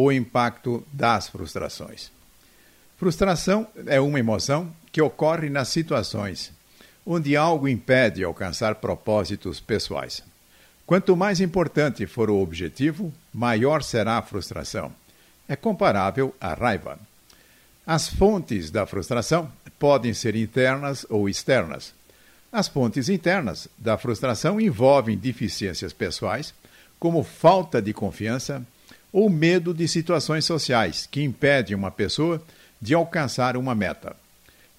o impacto das frustrações. Frustração é uma emoção que ocorre nas situações onde algo impede alcançar propósitos pessoais. Quanto mais importante for o objetivo, maior será a frustração. É comparável à raiva. As fontes da frustração podem ser internas ou externas. As fontes internas da frustração envolvem deficiências pessoais, como falta de confiança ou medo de situações sociais que impedem uma pessoa de alcançar uma meta.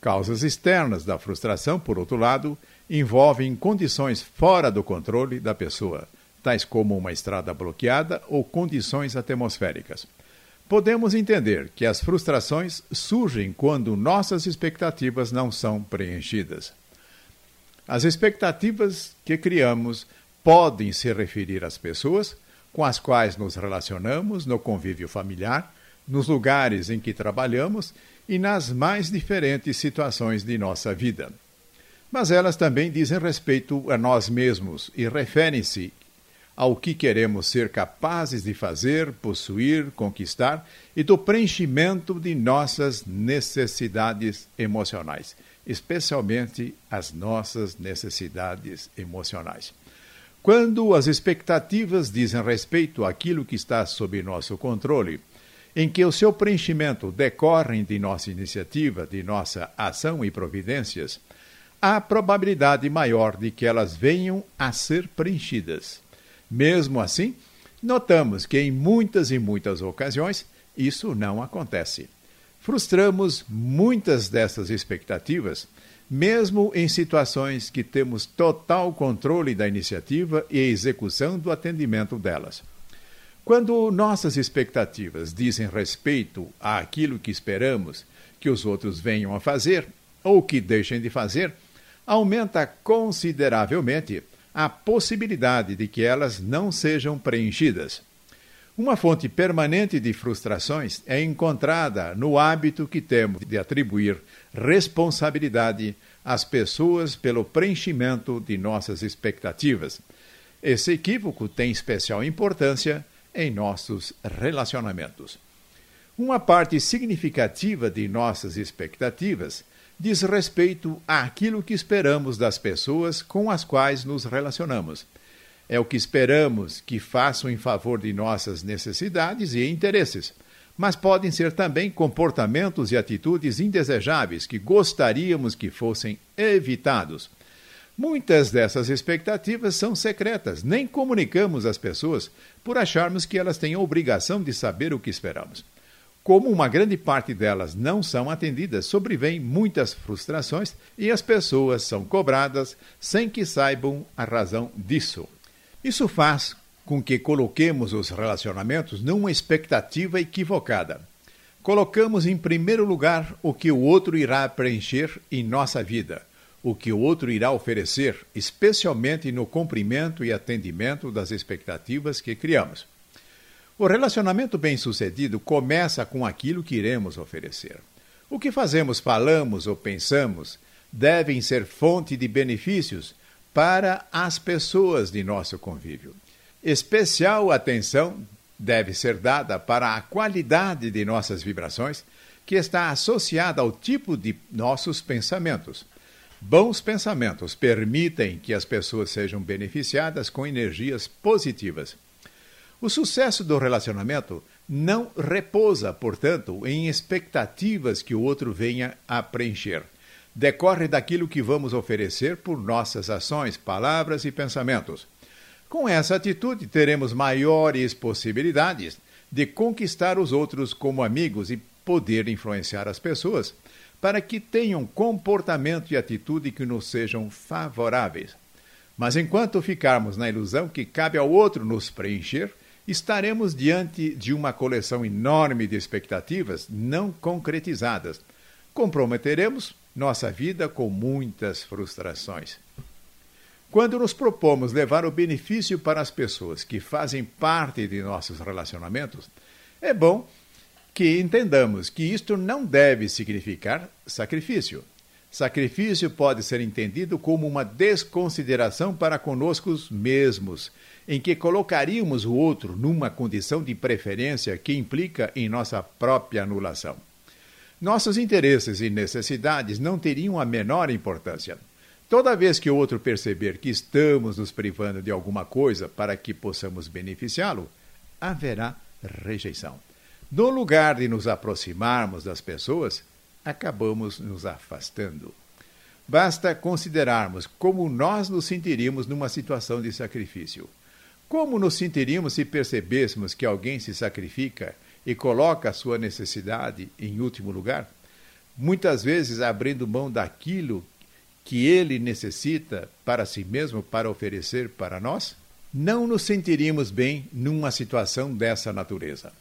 Causas externas da frustração, por outro lado, envolvem condições fora do controle da pessoa, tais como uma estrada bloqueada ou condições atmosféricas. Podemos entender que as frustrações surgem quando nossas expectativas não são preenchidas. As expectativas que criamos podem se referir às pessoas com as quais nos relacionamos no convívio familiar, nos lugares em que trabalhamos e nas mais diferentes situações de nossa vida. Mas elas também dizem respeito a nós mesmos e referem-se ao que queremos ser capazes de fazer, possuir, conquistar e do preenchimento de nossas necessidades emocionais, especialmente as nossas necessidades emocionais. Quando as expectativas dizem respeito àquilo que está sob nosso controle, em que o seu preenchimento decorre de nossa iniciativa, de nossa ação e providências, há probabilidade maior de que elas venham a ser preenchidas. Mesmo assim, notamos que em muitas e muitas ocasiões isso não acontece. Frustramos muitas dessas expectativas, mesmo em situações que temos total controle da iniciativa e execução do atendimento delas. Quando nossas expectativas dizem respeito àquilo que esperamos que os outros venham a fazer ou que deixem de fazer, aumenta consideravelmente a possibilidade de que elas não sejam preenchidas. Uma fonte permanente de frustrações é encontrada no hábito que temos de atribuir responsabilidade às pessoas pelo preenchimento de nossas expectativas. Esse equívoco tem especial importância em nossos relacionamentos. Uma parte significativa de nossas expectativas diz respeito àquilo que esperamos das pessoas com as quais nos relacionamos. É o que esperamos que façam em favor de nossas necessidades e interesses, mas podem ser também comportamentos e atitudes indesejáveis que gostaríamos que fossem evitados. Muitas dessas expectativas são secretas, nem comunicamos às pessoas por acharmos que elas têm a obrigação de saber o que esperamos. Como uma grande parte delas não são atendidas, sobrevêm muitas frustrações e as pessoas são cobradas sem que saibam a razão disso. Isso faz com que coloquemos os relacionamentos numa expectativa equivocada. Colocamos em primeiro lugar o que o outro irá preencher em nossa vida, o que o outro irá oferecer, especialmente no cumprimento e atendimento das expectativas que criamos. O relacionamento bem-sucedido começa com aquilo que iremos oferecer. O que fazemos, falamos ou pensamos devem ser fonte de benefícios para as pessoas de nosso convívio. Especial atenção deve ser dada para a qualidade de nossas vibrações, que está associada ao tipo de nossos pensamentos. Bons pensamentos permitem que as pessoas sejam beneficiadas com energias positivas. O sucesso do relacionamento não repousa, portanto, em expectativas que o outro venha a preencher. Decorre daquilo que vamos oferecer por nossas ações, palavras e pensamentos. Com essa atitude, teremos maiores possibilidades de conquistar os outros como amigos e poder influenciar as pessoas para que tenham comportamento e atitude que nos sejam favoráveis. Mas enquanto ficarmos na ilusão que cabe ao outro nos preencher, estaremos diante de uma coleção enorme de expectativas não concretizadas. Comprometeremos nossa vida com muitas frustrações. Quando nos propomos levar o benefício para as pessoas que fazem parte de nossos relacionamentos, é bom que entendamos que isto não deve significar sacrifício. Sacrifício pode ser entendido como uma desconsideração para conosco mesmos, em que colocaríamos o outro numa condição de preferência que implica em nossa própria anulação. Nossos interesses e necessidades não teriam a menor importância. Toda vez que o outro perceber que estamos nos privando de alguma coisa para que possamos beneficiá-lo, haverá rejeição. No lugar de nos aproximarmos das pessoas, acabamos nos afastando. Basta considerarmos como nós nos sentiríamos numa situação de sacrifício. Como nos sentiríamos se percebêssemos que alguém se sacrifica e coloca a sua necessidade em último lugar? Muitas vezes abrindo mão daquilo que ele necessita para si mesmo para oferecer para nós? Não nos sentiríamos bem numa situação dessa natureza.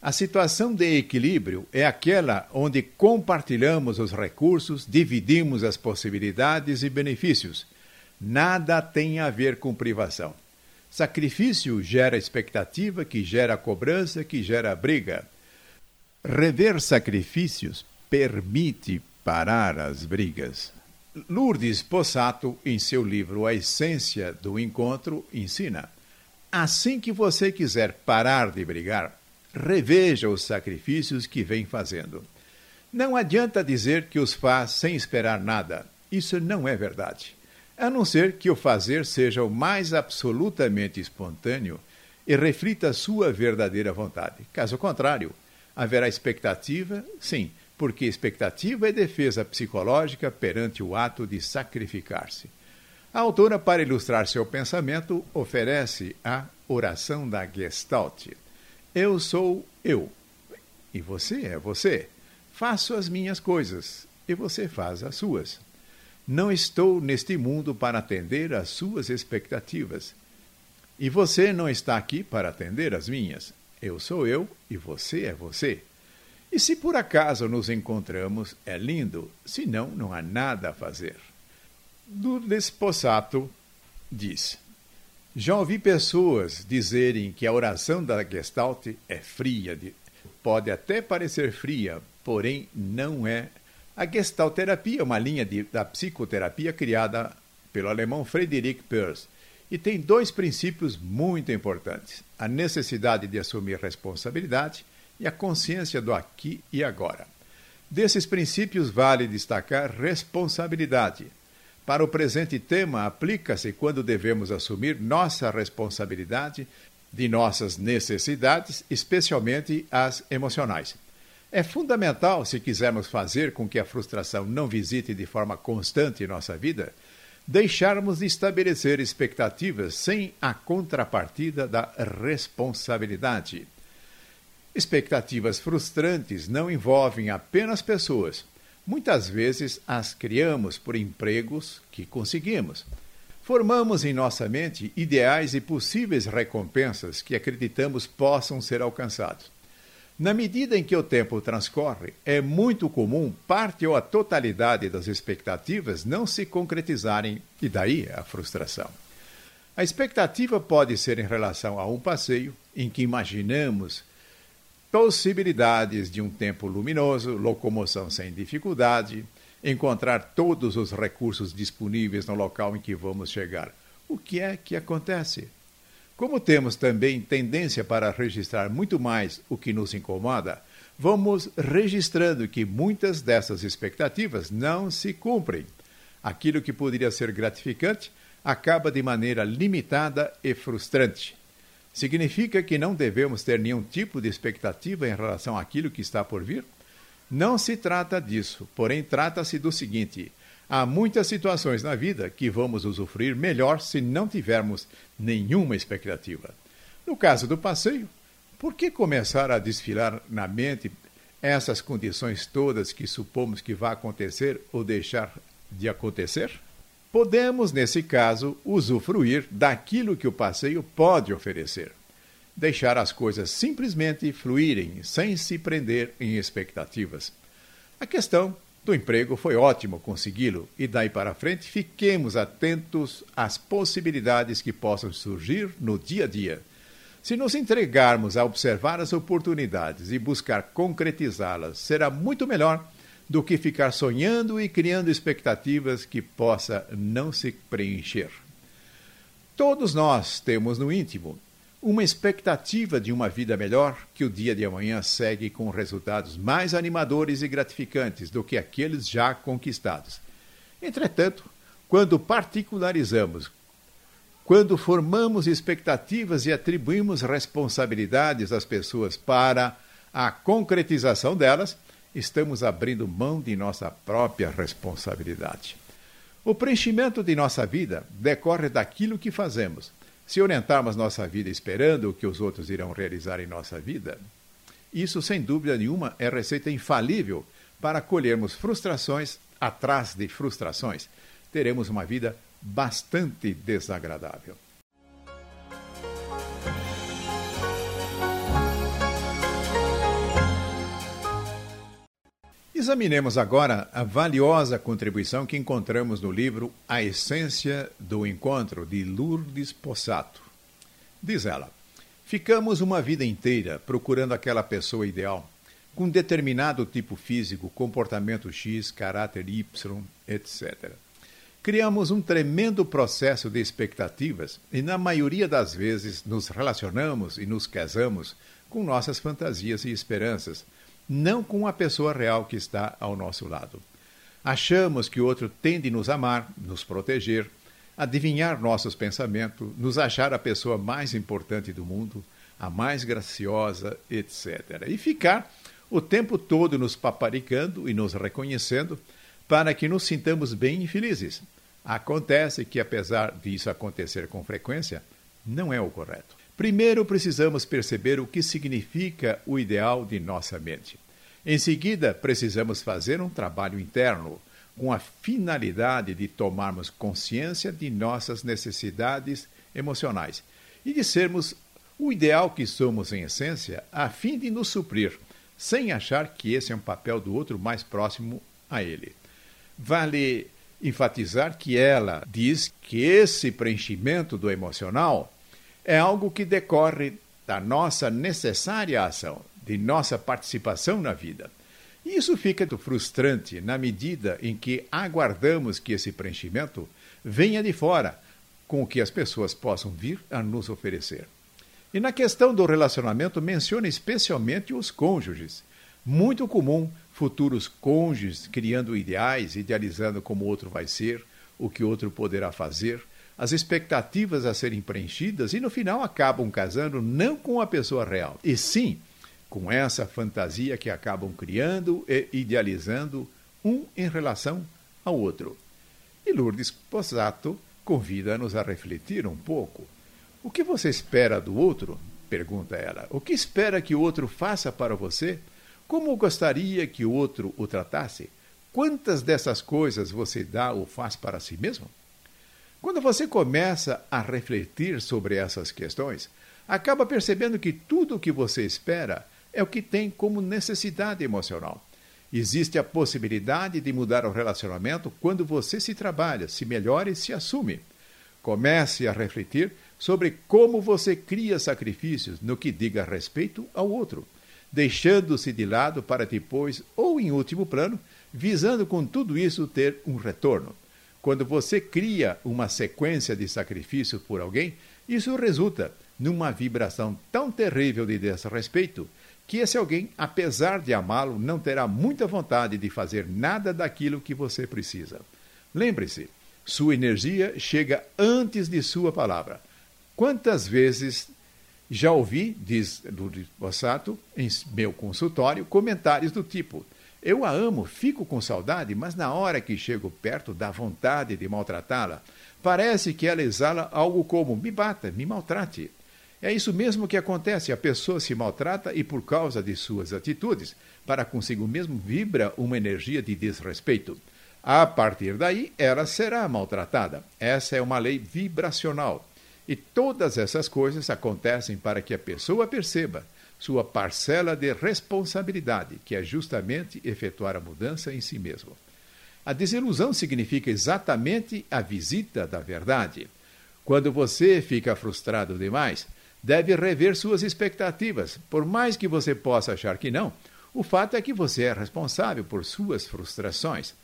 A situação de equilíbrio é aquela onde compartilhamos os recursos, dividimos as possibilidades e benefícios. Nada tem a ver com privação. Sacrifício gera expectativa, que gera cobrança, que gera briga. Rever sacrifícios permite parar as brigas. Lourdes Pozzato, em seu livro A Essência do Encontro, ensina: assim que você quiser parar de brigar, reveja os sacrifícios que vem fazendo. Não adianta dizer que os faz sem esperar nada. Isso não é verdade. A não ser que o fazer seja o mais absolutamente espontâneo e reflita a sua verdadeira vontade. Caso contrário, haverá expectativa, sim, porque expectativa é defesa psicológica perante o ato de sacrificar-se. A autora, para ilustrar seu pensamento, oferece a oração da Gestalt. Eu sou eu, e você é você. Faço as minhas coisas, e você faz as suas. Não estou neste mundo para atender às suas expectativas, e você não está aqui para atender às minhas. Eu sou eu, e você é você. E se por acaso nos encontramos, é lindo, senão não há nada a fazer. Lourdes Pozzato diz: já ouvi pessoas dizerem que a oração da Gestalt é fria. Pode até parecer fria, porém não é. A gestalterapia é uma linha da psicoterapia criada pelo alemão Friedrich Peirce e tem dois princípios muito importantes: a necessidade de assumir responsabilidade e a consciência do aqui e agora. Desses princípios vale destacar responsabilidade. Para o presente tema, aplica-se quando devemos assumir nossa responsabilidade de nossas necessidades, especialmente as emocionais. É fundamental, se quisermos fazer com que a frustração não visite de forma constante nossa vida, deixarmos de estabelecer expectativas sem a contrapartida da responsabilidade. Expectativas frustrantes não envolvem apenas pessoas. Muitas vezes as criamos por empregos que conseguimos. Formamos em nossa mente ideais e possíveis recompensas que acreditamos possam ser alcançados. Na medida em que o tempo transcorre, é muito comum parte ou a totalidade das expectativas não se concretizarem, e daí a frustração. A expectativa pode ser em relação a um passeio em que imaginamos possibilidades de um tempo luminoso, locomoção sem dificuldade, encontrar todos os recursos disponíveis no local em que vamos chegar. O que é que acontece? Como temos também tendência para registrar muito mais o que nos incomoda, vamos registrando que muitas dessas expectativas não se cumprem. Aquilo que poderia ser gratificante acaba de maneira limitada e frustrante. Significa que não devemos ter nenhum tipo de expectativa em relação àquilo que está por vir? Não se trata disso, porém trata-se do seguinte: há muitas situações na vida que vamos usufruir melhor se não tivermos nenhuma expectativa. No caso do passeio, por que começar a desfilar na mente essas condições todas que supomos que vai acontecer ou deixar de acontecer? Podemos, nesse caso, usufruir daquilo que o passeio pode oferecer. Deixar as coisas simplesmente fluírem, sem se prender em expectativas. A questão do emprego foi ótimo consegui-lo, e daí para frente fiquemos atentos às possibilidades que possam surgir no dia a dia. Se nos entregarmos a observar as oportunidades e buscar concretizá-las, será muito melhor do que ficar sonhando e criando expectativas que possa não se preencher. Todos nós temos no íntimo uma expectativa de uma vida melhor que o dia de amanhã segue com resultados mais animadores e gratificantes do que aqueles já conquistados. Entretanto, quando particularizamos, quando formamos expectativas e atribuímos responsabilidades às pessoas para a concretização delas, estamos abrindo mão de nossa própria responsabilidade. O preenchimento de nossa vida decorre daquilo que fazemos. Se orientarmos nossa vida esperando o que os outros irão realizar em nossa vida, isso, sem dúvida nenhuma, é receita infalível para colhermos frustrações atrás de frustrações. Teremos uma vida bastante desagradável. Examinemos agora a valiosa contribuição que encontramos no livro A Essência do Encontro, de Lourdes Pozzato. Diz ela: ficamos uma vida inteira procurando aquela pessoa ideal, com determinado tipo físico, comportamento X, caráter Y, etc. Criamos um tremendo processo de expectativas e, na maioria das vezes, nos relacionamos e nos casamos com nossas fantasias e esperanças, não com a pessoa real que está ao nosso lado. Achamos que o outro tem de nos amar, nos proteger, adivinhar nossos pensamentos, nos achar a pessoa mais importante do mundo, a mais graciosa, etc. E ficar o tempo todo nos paparicando e nos reconhecendo para que nos sintamos bem e felizes. Acontece que, apesar disso acontecer com frequência, não é o correto. Primeiro, precisamos perceber o que significa o ideal de nossa mente. Em seguida, precisamos fazer um trabalho interno, com a finalidade de tomarmos consciência de nossas necessidades emocionais e de sermos o ideal que somos em essência, a fim de nos suprir, sem achar que esse é um papel do outro mais próximo a ele. Vale enfatizar que ela diz que esse preenchimento do emocional é algo que decorre da nossa necessária ação, de nossa participação na vida. Isso fica frustrante na medida em que aguardamos que esse preenchimento venha de fora, com o que as pessoas possam vir a nos oferecer. E na questão do relacionamento, menciona especialmente os cônjuges. Muito comum futuros cônjuges criando ideais, idealizando como o outro vai ser, o que o outro poderá fazer, as expectativas a serem preenchidas e, no final, acabam casando não com a pessoa real, e sim com essa fantasia que acabam criando e idealizando um em relação ao outro. E Lourdes Pozzato convida-nos a refletir um pouco. O que você espera do outro? Pergunta ela. O que espera que o outro faça para você? Como gostaria que o outro o tratasse? Quantas dessas coisas você dá ou faz para si mesmo? Quando você começa a refletir sobre essas questões, acaba percebendo que tudo o que você espera é o que tem como necessidade emocional. Existe a possibilidade de mudar o relacionamento quando você se trabalha, se melhora e se assume. Comece a refletir sobre como você cria sacrifícios no que diga respeito ao outro, deixando-se de lado para depois, ou em último plano, visando com tudo isso ter um retorno. Quando você cria uma sequência de sacrifícios por alguém, isso resulta numa vibração tão terrível de desrespeito que esse alguém, apesar de amá-lo, não terá muita vontade de fazer nada daquilo que você precisa. Lembre-se, sua energia chega antes de sua palavra. Quantas vezes já ouvi, diz Lourdes Pozzato, em meu consultório, comentários do tipo: eu a amo, fico com saudade, mas na hora que chego perto dá vontade de maltratá-la. Parece que ela exala algo como: me bata, me maltrate. É isso mesmo que acontece, a pessoa se maltrata e, por causa de suas atitudes, para consigo mesmo vibra uma energia de desrespeito. A partir daí, ela será maltratada. Essa é uma lei vibracional. E todas essas coisas acontecem para que a pessoa perceba sua parcela de responsabilidade, que é justamente efetuar a mudança em si mesmo. A desilusão significa exatamente a visita da verdade. Quando você fica frustrado demais, deve rever suas expectativas. Por mais que você possa achar que não, O fato é que você é responsável por suas frustrações.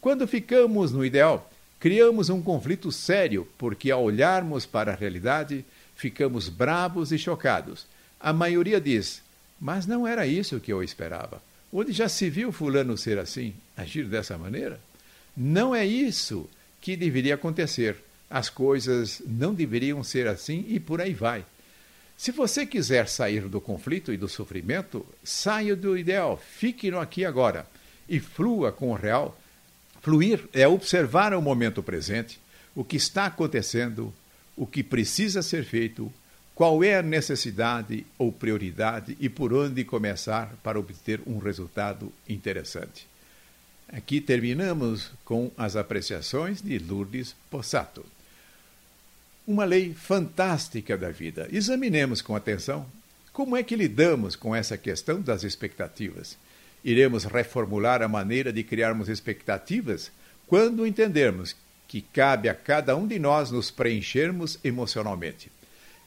Quando ficamos no ideal, criamos um conflito sério, porque ao olharmos para a realidade, ficamos bravos e chocados. A maioria diz, mas não era isso que eu esperava. Onde já se viu fulano ser assim, agir dessa maneira? Não é isso que deveria acontecer. As coisas não deveriam ser assim e por aí vai. Se você quiser sair do conflito e do sofrimento, saia do ideal, fique no aqui e agora e flua com o real. Fluir é observar o momento presente, o que está acontecendo, o que precisa ser feito, qual é a necessidade ou prioridade e por onde começar para obter um resultado interessante. Aqui terminamos com as apreciações de Lourdes Pozzato. Uma lei fantástica da vida. Examinemos com atenção como é que lidamos com essa questão das expectativas. Iremos reformular a maneira de criarmos expectativas quando entendermos que cabe a cada um de nós nos preenchermos emocionalmente.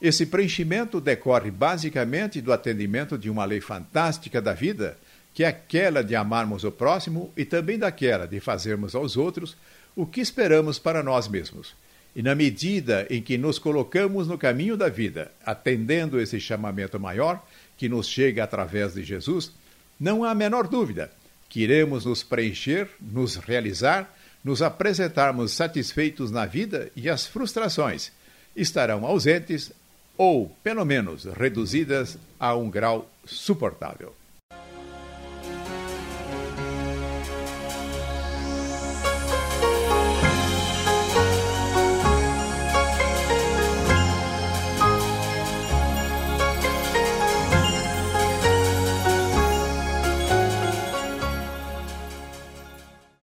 Esse preenchimento decorre basicamente do atendimento de uma lei fantástica da vida, que é aquela de amarmos o próximo e também daquela de fazermos aos outros o que esperamos para nós mesmos. E na medida em que nos colocamos no caminho da vida, atendendo esse chamamento maior que nos chega através de Jesus, não há a menor dúvida que iremos nos preencher, nos realizar, nos apresentarmos satisfeitos na vida e as frustrações estarão ausentes ou, pelo menos, reduzidas a um grau suportável.